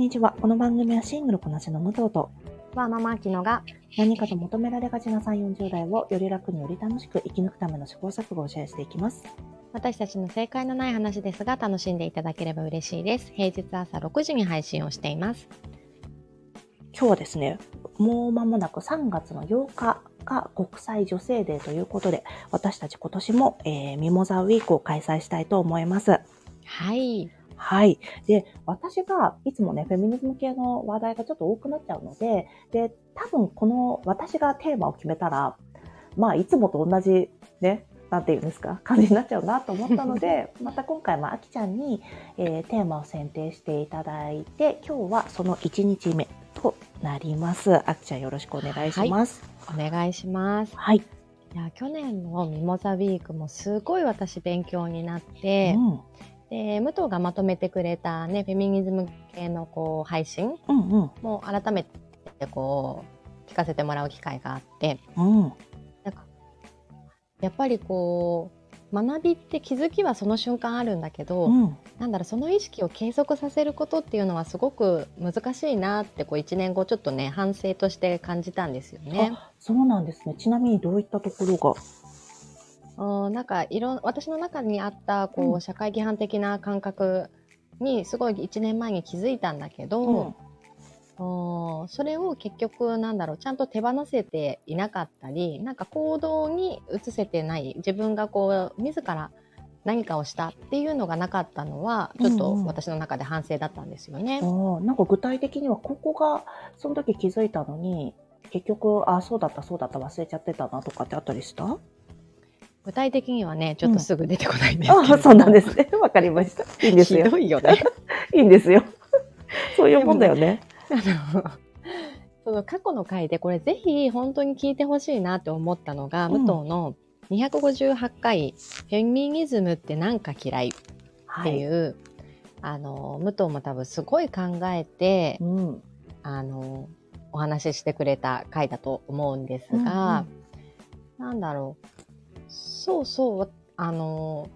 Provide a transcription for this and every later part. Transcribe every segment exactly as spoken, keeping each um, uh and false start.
にちは。この番組はシングルこなしの武藤とバーママ秋野が何かと求められがちなさんじゅう、よんじゅうだいをより楽により楽しく生き抜くための試行錯誤をシェアしていきます。私たちの正解のない話ですが、楽しんでいただければ嬉しいです。平日朝ろくじに配信をしています。今日はですね、もう間もなくさんがつのようかが国際女性デーということで、私たち今年も、えー、ミモザウィークを開催したいと思います。はいはい。で、私がいつもね、フェミニズム系の話題がちょっと多くなっちゃうので、で、多分この私がテーマを決めたら、まあいつもと同じね、なんていうんですか、感じになっちゃうなと思ったので、また今回もあきちゃんに、えー、テーマを選定していただいて、今日はそのいちにちめとなります。あきちゃんよろしくお願いします。はい、お願いします。はい。いや、去年のミモザウィークもすごい私勉強になって、うん、で武藤がまとめてくれた、ね、フェミニズム系のこう配信も改めてこう聞かせてもらう機会があって、うん、なんかやっぱりこう学びって気づきはその瞬間あるんだけど、うん、なんだろう、その意識を継続させることっていうのはすごく難しいなってこういちねんごちょっとね反省として感じたんですよね。あ、そうなんですね。ちなみにどういったところがなんかいろ私の中にあったこう社会規範的な感覚にすごいいちねんまえに気づいたんだけど、うん、それを結局なんだろう、ちゃんと手放せていなかったり、なんか行動に移せてない、自分がこう自ら何かをしたっていうのがなかったのはちょっと私の中で反省だったんですよね。うんうん、なんか具体的にはここがその時気づいたのに結局あそうだったそうだった忘れちゃってたなとかってあったりした？具体的にはね、ちょっとすぐ出てこないんですけど、うん、あ、そうなんですね。わかりました。いいんですよ。ひどいよね。いいんですよ。そういうもんだよね。でもね、あの、その過去の回でこれぜひ本当に聞いてほしいなと思ったのが、うん、武藤のにひゃくごじゅうはちかいフェミニズムってなんか嫌いっていう、はい、あの武藤も多分すごい考えて、うん、あのお話ししてくれた回だと思うんですが、うんうん、なんだろう、そうそう、あのー、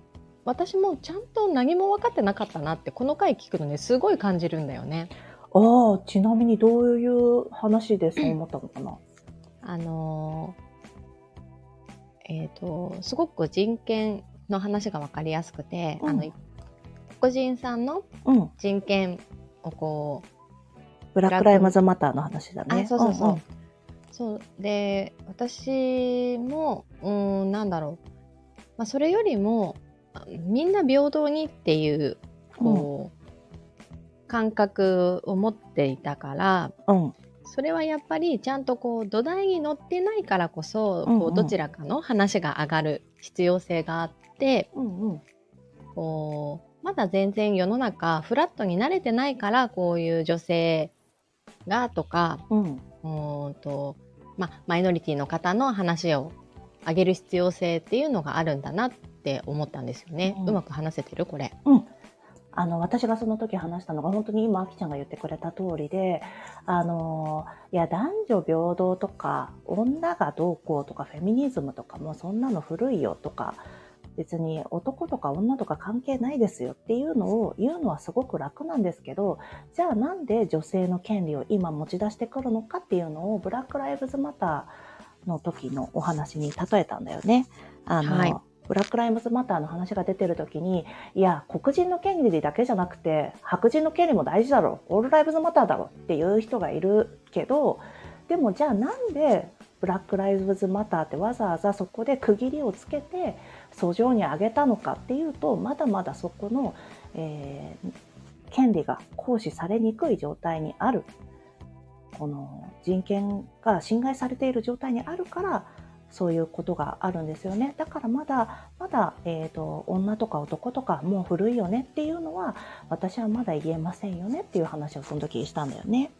私もちゃんと何も分かってなかったなってこの回聞くとねすごい感じるんだよね。あ、ちなみにどういう話でそう思ったのかな。あのー、えっとすごく人権の話が分かりやすくて、うん、あの黒人さんの人権をこう、うん、ブラックライブズマターの話だね。あ、そうそうそう、うんうん、そうで私もうんなんだろう、まあ、それよりもみんな平等にっていう、こう、うん、感覚を持っていたから、うん、それはやっぱりちゃんとこう土台に乗ってないからこそ、うんうん、こうどちらかの話が上がる必要性があって、うんうん、こうまだ全然世の中フラットに慣れてないから、こういう女性がとか、うん、うんとまあ、マイノリティの方の話を上げる必要性っていうのがあるんだなって思ったんですよね。うん、うまく話せてるこれ。うん、あの私がその時話したのが本当に今あきちゃんが言ってくれた通りで、あのいや男女平等とか女がどうこうとかフェミニズムとかもうそんなの古いよとか、別に男とか女とか関係ないですよっていうのを言うのはすごく楽なんですけど、じゃあなんで女性の権利を今持ち出してくるのかっていうのをブラックライブズマターの時のお話に例えたんだよね。あの、はい、ブラックライブズマターの話が出てる時に、いや黒人の権利だけじゃなくて白人の権利も大事だろ、オールライブズマターだろっていう人がいるけど、でもじゃあなんでブラックライブズマターってわざわざそこで区切りをつけて訴状に上げたのかっていうと、まだまだそこの、えー、権利が行使されにくい状態にある、この人権が侵害されている状態にあるからそういうことがあるんですよね。だからまだまだ、えーと、女とか男とかもう古いよねっていうのは私はまだ言えませんよねっていう話をその時したんだよね。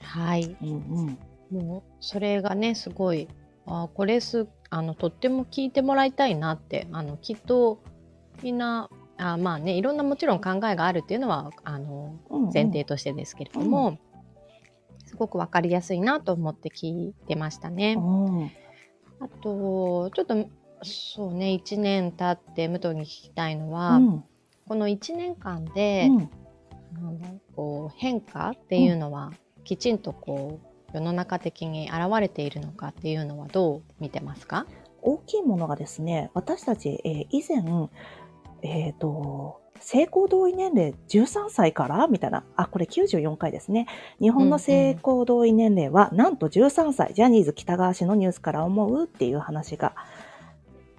はい、うんうん、もうそれがねすごい、あ、これすあのとっても聞いてもらいたいなって、あのきっとみんなあ、まあね、いろんなもちろん考えがあるっていうのはあの、うんうん、前提としてですけれども、うん、すごく分かりやすいなと思って聞いてましたね。うん、あとちょっとそうね、いちねん経って武藤に聞きたいのは、うん、このいちねんかんで、うん、なんだろう、こう変化っていうのはきちんとこう世の中的に現れているのかっていうのはどう見てますか？大きいものがですね、私たち、えー、以前、えーと、性交同意年齢じゅうさんさいからみたいな、あ、これきゅうじゅうよんかいですね。日本の性交同意年齢はなんとじゅうさんさい、ジャニーズ北川氏のニュースから思うっていう話が、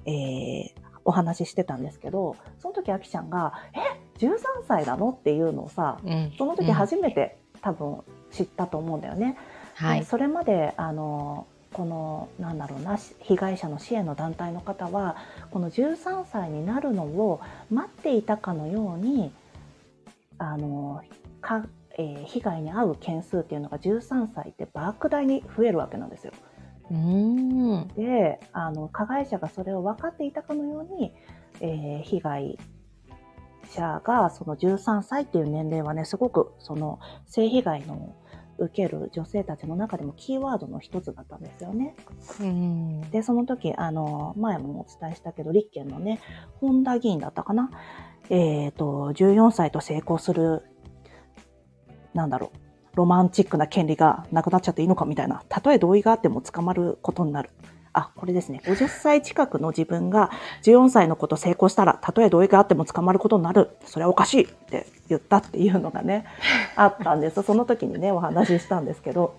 えー、お話ししてたんですけど、その時あきちゃんが、え、じゅうさんさいなのっていうのをさ、うん、その時初めて、うん、多分知ったと思うんだよね。はい、それまで、あの、このなんだろうな、被害者の支援の団体の方はこのじゅうさんさいになるのを待っていたかのように、あのか、えー、被害に遭う件数っていうのがじゅうさんさいって莫大に増えるわけなんですよ。うーんで、あの加害者がそれを分かっていたかのように、えー、被害者がそのじゅうさんさいっていう年齢はね、すごくその性被害の受ける女性たちの中でもキーワードの一つだったんですよね。うんで、その時あの前もお伝えしたけど、立憲のね、本田議員だったかな、えーとじゅうよんさいと性交する、なんだろう、ロマンチックな権利がなくなっちゃっていいのかみたいな、たとえ同意があっても捕まることになる、あ、これですね、ごじゅっさい近くの自分がじゅうよんさいの子と性交したら、たとえ同意があっても捕まることになる、それはおかしいって言ったっていうのがね、あったんです。その時にね、お話ししたんですけど、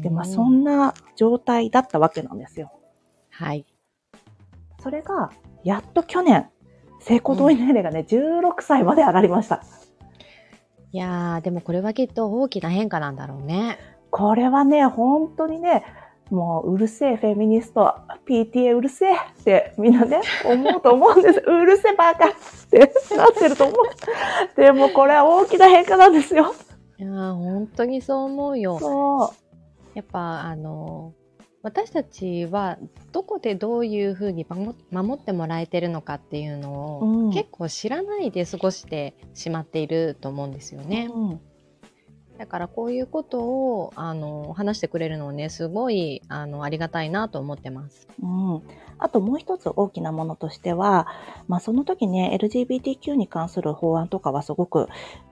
で、まあ、そんな状態だったわけなんですよ。はい。それが、やっと去年、性交同意年齢がね、じゅうろくさいまで上がりました。いやー、でもこれはきっと大きな変化なんだろうね。これはね、本当にね、もううるせえフェミニスト ピーティーエー うるせえってみんなね思うと思うんです。うるせえバカってなってると思う。でもこれは大きな変化なんですよ。いや本当にそう思うよ。そうやっぱあの私たちはどこでどういうふうに守ってもらえてるのかっていうのを、うん、結構知らないで過ごしてしまっていると思うんですよね。うん、だからこういうことをあの話してくれるのをね、すごい あのありがたいなと思ってます。うん、あともう一つ大きなものとしては、まあ、その時ね エルジービーティーキュー に関する法案とかはすごく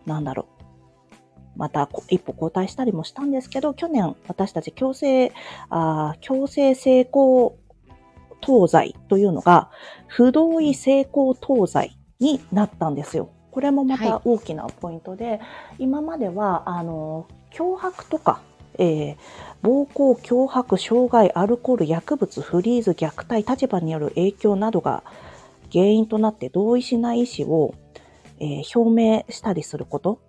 なんだろう、また一歩後退したりもしたんですけど、去年私たち強制あ強制性交等罪というのが不同意性交等罪になったんですよ。これもまた大きなポイントで、はい、今まではあの脅迫とか、えー、暴行、脅迫、傷害、アルコール、薬物、フリーズ、虐待、立場による影響などが原因となって同意しない意思を、えー、表明したりすること、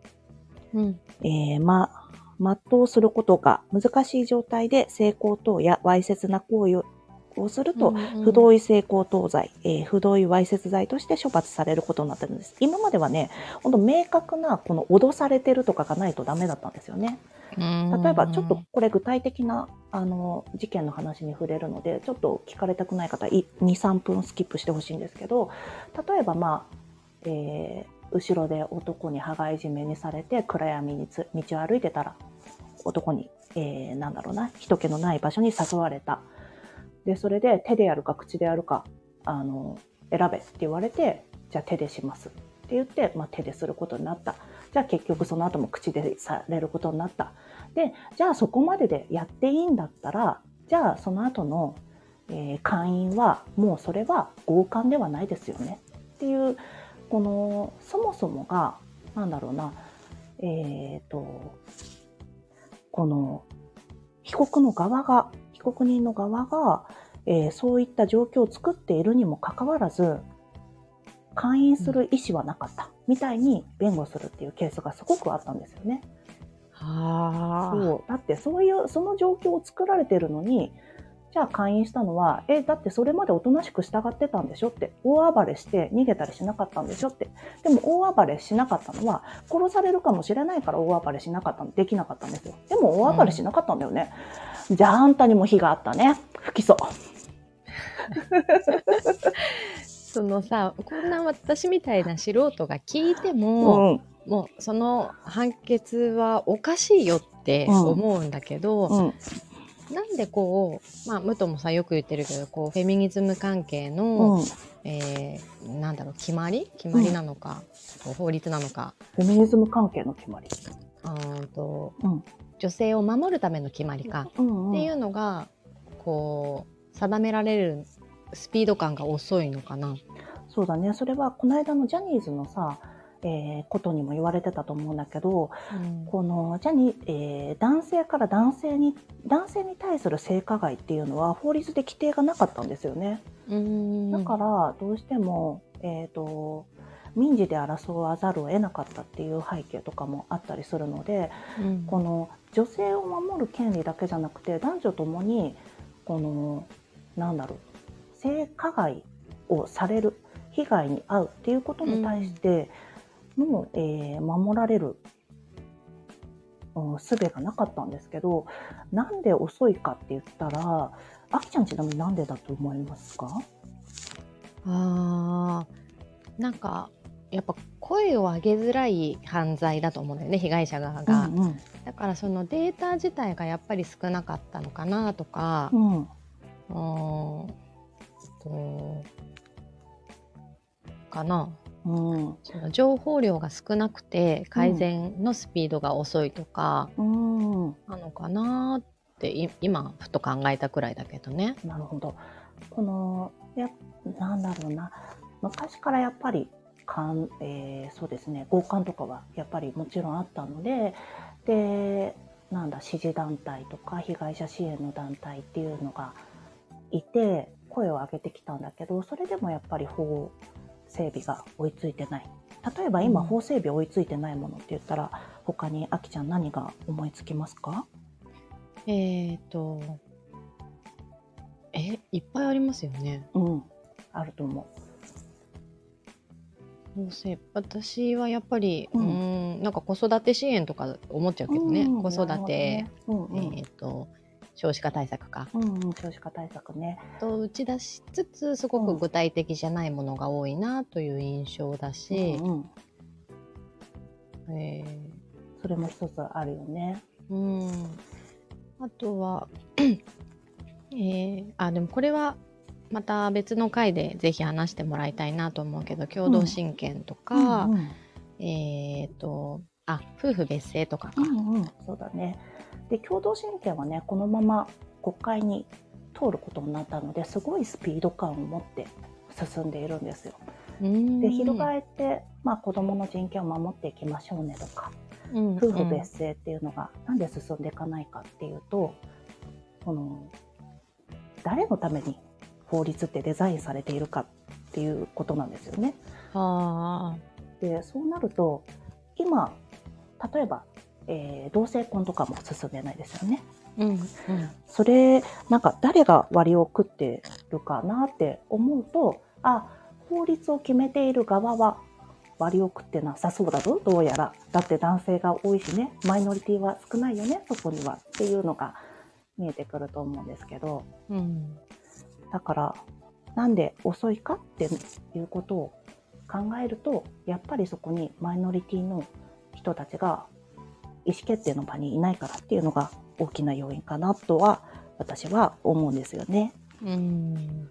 うんえーま、全うすることが難しい状態で性交等やわいせつな行為ををすると、不同意性交等罪、えー、不同意わいせつ罪として処罰されることになってるんです。今まではね、本当明確なこの脅されてるとかがないとダメだったんですよね。例えばちょっとこれ具体的なあの事件の話に触れるので、ちょっと聞かれたくない方 にさんぷんスキップしてほしいんですけど、例えばまあ、えー、後ろで男に羽交い締めにされて暗闇につ道を歩いてたら、男に、えー、なんだろうな、人気のない場所に誘われた。でそれで手でやるか口でやるかあの選べって言われて、じゃあ手でしますって言って、まあ、手ですることになった。じゃあ結局その後も口でされることになった。でじゃあそこまででやっていいんだったら、じゃあその後の、えー、勧誘はもうそれは強姦ではないですよねっていう、このそもそもがなんだろうな、えーとこの被告の側が被告人の側が、えー、そういった状況を作っているにもかかわらず、勧誘する意思はなかったみたいに弁護するっていうケースがすごくあったんですよね。はー。そう。だってそういうその状況を作られてるのに、じゃあ勧誘したのは、え、だってそれまでおとなしく従ってたんでしょって、大暴れして逃げたりしなかったんでしょって。でも大暴れしなかったのは、殺されるかもしれないから大暴れしなかったの、できなかったんですよ。でも大暴れしなかったんだよね。うん、じゃああんたにも非があったね。不起訴。そのさ、こんな私みたいな素人が聞いても、うん、もうその判決はおかしいよって思うんだけど、うんうん、なんでこう、まあ、武藤もさよく言ってるけどこうフェミニズム関係の、うんえー、なんだろう決まり決まりなのか、うん、法律なのかフェミニズム関係の決まりあーと、うん、女性を守るための決まりか、うんうん、っていうのがこう定められるスピード感が遅いのかな。そうだね。それはこの間のジャニーズのさ、えー、ことにも言われてたと思うんだけど、うん、このジャニ、えー、男性から男性に男性に対する性加害っていうのは法律で規定がなかったんですよね。うんだからどうしても、えーと民事で争わざるを得なかったっていう背景とかもあったりするので、うん、この女性を守る権利だけじゃなくて男女ともにこのなんだろう性加害をされる被害に遭うっていうことに対しての、うんえー、守られる、うん、術がなかったんですけど、なんで遅いかって言ったらあきちゃんちなみになんでだと思いますか？あーなんかやっぱ声を上げづらい犯罪だと思うんだよね被害者側が、うんうん、だからそのデータ自体がやっぱり少なかったのかなとか、うん、とかな、うん、その情報量が少なくて改善のスピードが遅いとか、うん、なのかなって今ふと考えたくらいだけどね。なるほど。このやなんだろうな昔からやっぱり感、えー、そうですね強姦とかはやっぱりもちろんあったので、でなんだ支持団体とか被害者支援の団体っていうのがいて声を上げてきたんだけど、それでもやっぱり法整備が追いついてない。例えば今、うん、法整備追いついてないものって言ったら他にあきちゃん何が思いつきますか？えーとえいっぱいありますよね。うんあると思う。私はやっぱり、うん、うーんなんか子育て支援とか思っちゃうけどね、うん、子育て、ねうんうん、えーと少子化対策か、うんうん、少子化対策ねと打ち出しつつすごく具体的じゃないものが多いなという印象だし、うんうんえー、それも一つあるよね。うんあとは、えー、あでもこれはまた別の回でぜひ話してもらいたいなと思うけど共同親権とか、うんうんうん、えーとあ夫婦別姓とかか、うんうん、そうだね。で共同親権はねこのまま国会に通ることになったのですごいスピード感を持って進んでいるんですよ。で翻って、まあ、子どもの人権を守っていきましょうねとか、うんうん、夫婦別姓っていうのがなんで進んでいかないかっていうとこの誰のために法律ってデザインされているかっていうことなんですよね。あでそうなると今例えば、えー、同性婚とかも進んでないですよね、うんうん、それなんか誰が割を食ってるかなって思うとあ法律を決めている側は割を食ってなさそうだぞどうやらだって男性が多いしねマイノリティは少ないよねそこにはっていうのが見えてくると思うんですけど、うんだからなんで遅いかっていうことを考えるとやっぱりそこにマイノリティの人たちが意思決定の場にいないからっていうのが大きな要因かなとは私は思うんですよね。うん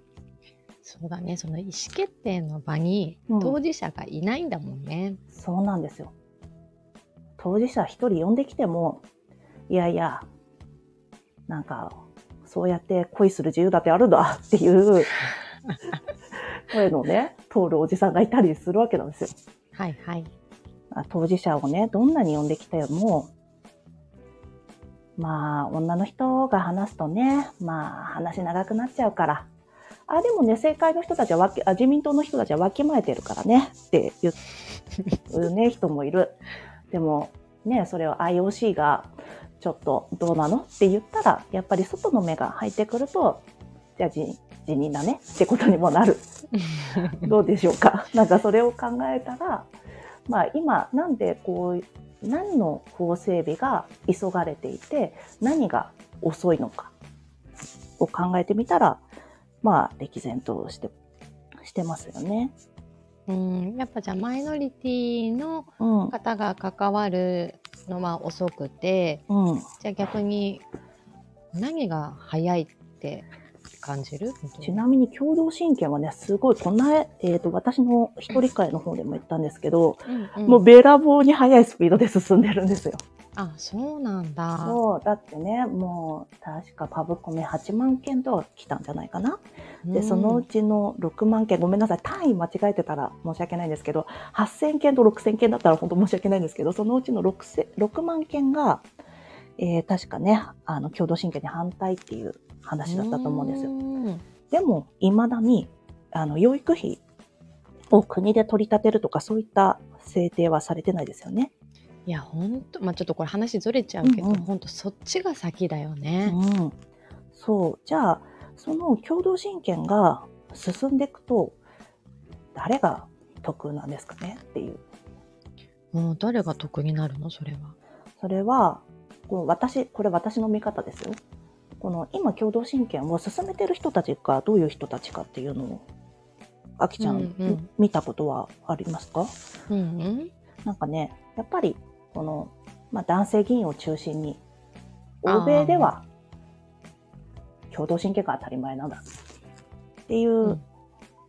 そうだね。その意思決定の場に当事者がいないんだもんね、うん、そうなんですよ。当事者一人呼んできてもいやいやなんかそうやって恋する自由だってあるんだっていう声のね通るおじさんがいたりするわけなんですよ。はいはい。当事者をねどんなに呼んできてもまあ女の人が話すとねまあ話長くなっちゃうからあでもね政界の人たちは自民党の人たちはわきまえてるからねって言うね人もいる。でもねそれを アイオーシー がちょっとどうなのって言ったらやっぱり外の目が入ってくるとじゃあ辞任だねってことにもなるどうでしょうか。なんかそれを考えたらまあ今なんでこう何の法整備が急がれていて何が遅いのかを考えてみたらまあ歴然としてしてますよね。うんやっぱじゃあマイノリティの方が関わる、うんのは遅くて、うん、じゃあ逆に何が早いって感じる？ちなみに共同親権はね、すごいこんな、えーと、私の一人会の方でも言ったんですけど、うんうん、もうべらぼうに速いスピードで進んでるんですよ。あ、そうなんだ。そう、だってね、もう確かパブコメはちまんけんとは来たんじゃないかな。うん、で、そのうちのろくまんけん、ごめんなさい、単位間違えてたら申し訳ないんですけど、はっせんけんとろくせんけんだったら本当申し訳ないんですけど、そのうちのろくまんけんが、えー、確かね、あの、共同親権に反対っていう話だったと思うんですよ。うん、でも、未だに、あの、養育費を国で取り立てるとか、そういった制定はされてないですよね。いや本当、まあ、ちょっとこれ話ずれちゃうけど、うんうん、本当そっちが先だよね、うん、そう。じゃあその共同親権が進んでいくと誰が得なんですかねっていう。もう誰が得になるの？それはそれはこの私これ私の見方ですよ。この今共同親権を進めてる人たちがどういう人たちかっていうのをあきちゃん、うんうん、見たことはありますか？うんうん、なんかねやっぱりこの、まあ、男性議員を中心に欧米では共同親権が当たり前なんだっていう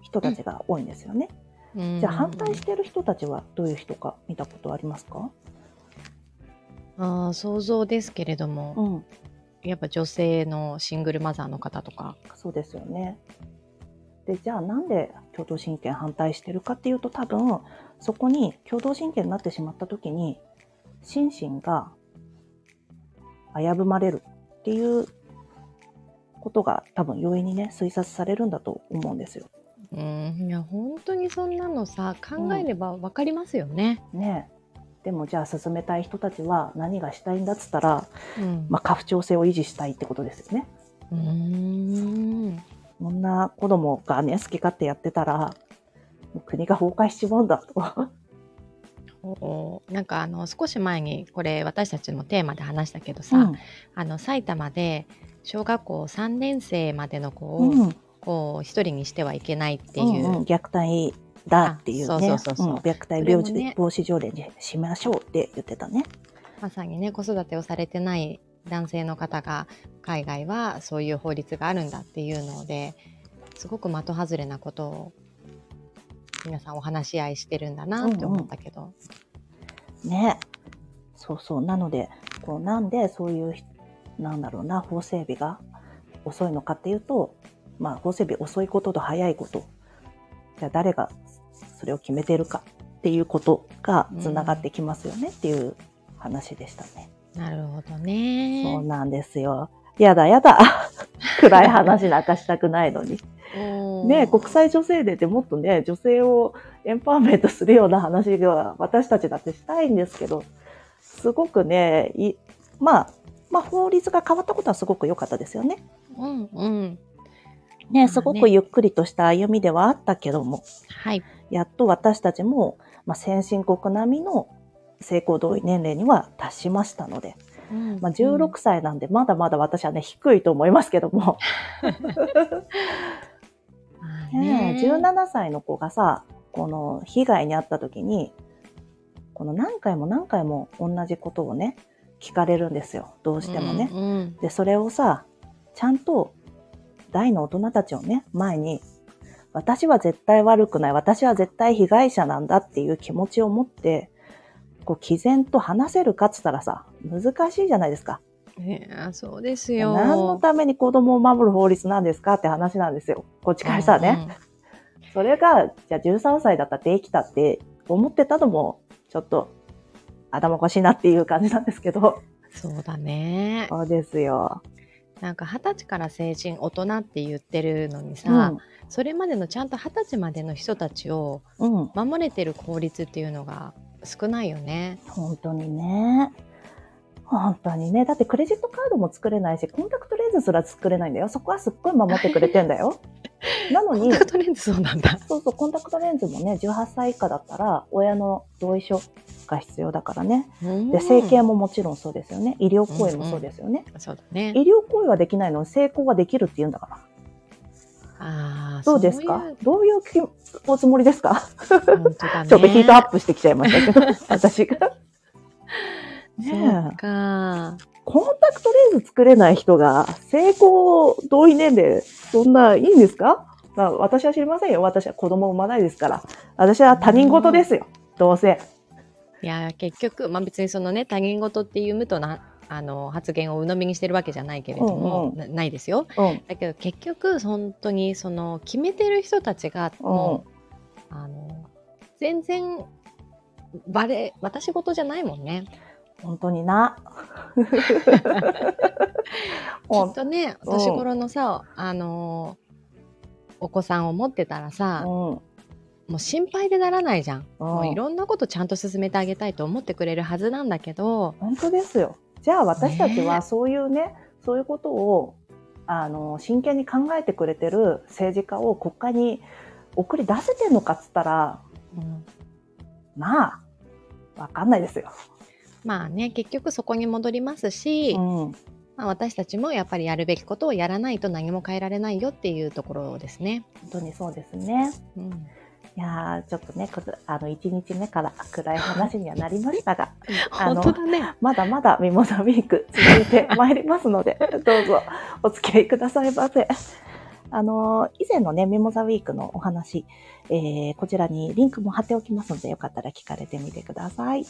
人たちが多いんですよね、うん、じゃあ反対してる人たちはどういう人か見たことありますか？ああ、想像ですけれども、うん、やっぱ女性のシングルマザーの方とか。そうですよね。で、じゃあなんで共同親権反対してるかっていうと、多分そこに共同親権になってしまったときに心身が危ぶまれるっていうことが多分容易にね推察されるんだと思うんですよ。うん、いや本当にそんなのさ考えれば分かりますよね。うん、ねえ。でもじゃあ進めたい人たちは何がしたいんだっつったら、うん、まあ家父長制を維持したいってことですよね。うーん、こんな子供がね好き勝手やってたら国が崩壊しちまうんだと。おなんかあの少し前にこれ私たちもテーマで話したけどさ、うん、あの埼玉で小学校さんねんせいまでの子をこう一人にしてはいけないっていう、うんうん、虐待だっていうね、虐待病児防止条例にしましょうって言ってたね。まさにね子育てをされてない男性の方が海外はそういう法律があるんだっていうのですごく的外れなことを皆さんお話し合いしてるんだなって思ったけど、うんうん、ね、そうそう。なのでこうなんでそういうなんだろうな法整備が遅いのかっていうと、まあ法整備遅いことと早いこと、じゃあ誰がそれを決めてるかっていうことがつながってきますよねっていう話でしたね。うん、なるほどね。そうなんですよ。やだやだ暗い話なんかしたくないのにね、国際女性デーってもっとね女性をエンパワーメントするような話が私たちだってしたいんですけど、すごくねい、まあ、まあ法律が変わったことはすごく良かったですよね。うんうん、ね、すごくゆっくりとした歩みではあったけども、はい、やっと私たちも、まあ、先進国並みの性交同意年齢には達しましたので、うんうん、まあ、じゅうろくさいなんでまだまだ私はね低いと思いますけどもねえ、じゅうななさいの子がさ、この被害に遭った時に、この何回も何回も同じことをね、聞かれるんですよ。どうしてもね。うんうん、で、それをさ、ちゃんと大の大人たちをね、前に、私は絶対悪くない、私は絶対被害者なんだっていう気持ちを持って、こう、毅然と話せるかっつったらさ、難しいじゃないですか。いや、そうですよ。何のために子供を守る法律なんですかって話なんですよ。こっちからしたらね。うんうん、それが、じゃあじゅうさんさいだったらできたって思ってたのも、ちょっと頭おかしいなっていう感じなんですけど。そうだね。そうですよ。なんかはたちから成人、大人って言ってるのにさ、うん、それまでのちゃんとはたちまでの人たちを守れてる法律っていうのが少ないよね。うん、本当にね。本当にね。だってクレジットカードも作れないし、コンタクトレンズすら作れないんだよ。そこはすっごい守ってくれてんだよ。なのに、コンタクトレンズそうなんだ。そうそう、コンタクトレンズもね、じゅうはっさい以下だったら、親の同意書が必要だからね。で、整形ももちろんそうですよね。医療行為もそうですよね。うんうん、そうだね。医療行為はできないのに、性交はできるって言うんだから。あ、どうですか？そういうどういうおつもりですか？本当だね。ちょっとヒートアップしてきちゃいましたけど、私が。そうか。コンタクトレンズ作れない人が成功同意年齢、そんないいんですか？まあ、私は知りませんよ。私は子供を産まないですから。私は他人事ですよ。どうせ。いや結局、まあ、別にそのね他人事っていう無となあの発言を鵜呑みにしてるわけじゃないけれども、うんうん、な, ないですよ、うん、だけど結局本当にその決めてる人たちがもう、うん、あの全然バレ私事じゃないもんね。本当になきっとねお年頃のさ、うん、あのお子さんを持ってたらさ、うんもう心配でならないじゃん、うん、もういろんなことちゃんと進めてあげたいと思ってくれるはずなんだけど。本当ですよ。じゃあ私たちはそういうね、ねそういうことをあの真剣に考えてくれてる政治家を国会に送り出せてんのかっつったら、うん、まあわかんないですよ。まあね結局そこに戻りますし、うんまあ、私たちもやっぱりやるべきことをやらないと何も変えられないよっていうところですね。本当にそうですね、うんいやちょっとねあのいちにちめから暗い話にはなりましたがあの本当だ、ね、まだまだミモザウィーク続いてまいりますのでどうぞお付き合いくださいませ。あの以前の、ね、ミモザウィークのお話、えー、こちらにリンクも貼っておきますのでよかったら聞かれてみてください。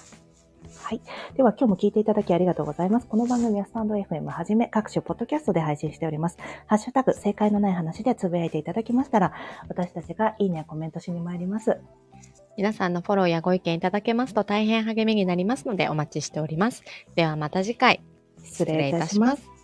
はい。では今日も聞いていただきありがとうございます。この番組はスタンド エフエム はじめ各種ポッドキャストで配信しております。ハッシュタグ正解のない話でつぶやいていただきましたら、私たちがいいねやコメントしに参ります。皆さんのフォローやご意見いただけますと大変励みになりますのでお待ちしております。ではまた次回。失礼いたします。